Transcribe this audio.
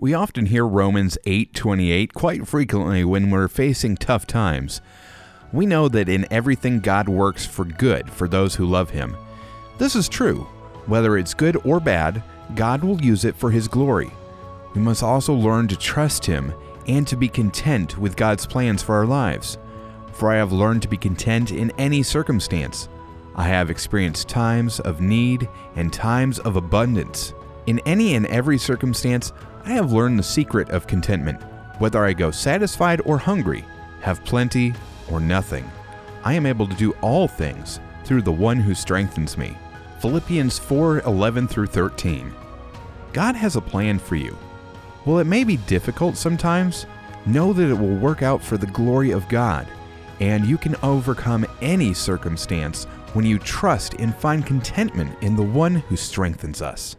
We often hear Romans 8:28 quite frequently when we're facing tough times. We know that in everything God works for good for those who love Him. This is true. Whether it's good or bad, God will use it for His glory. We must also learn to trust Him and to be content with God's plans for our lives. For I have learned to be content in any circumstance. I have experienced times of need and times of abundance. In any and every circumstance, I have learned the secret of contentment, whether I go satisfied or hungry, have plenty or nothing. I am able to do all things through the one who strengthens me. Philippians 4:11-13. God has a plan for you. While it may be difficult sometimes, know that it will work out for the glory of God, and you can overcome any circumstance when you trust and find contentment in the one who strengthens us.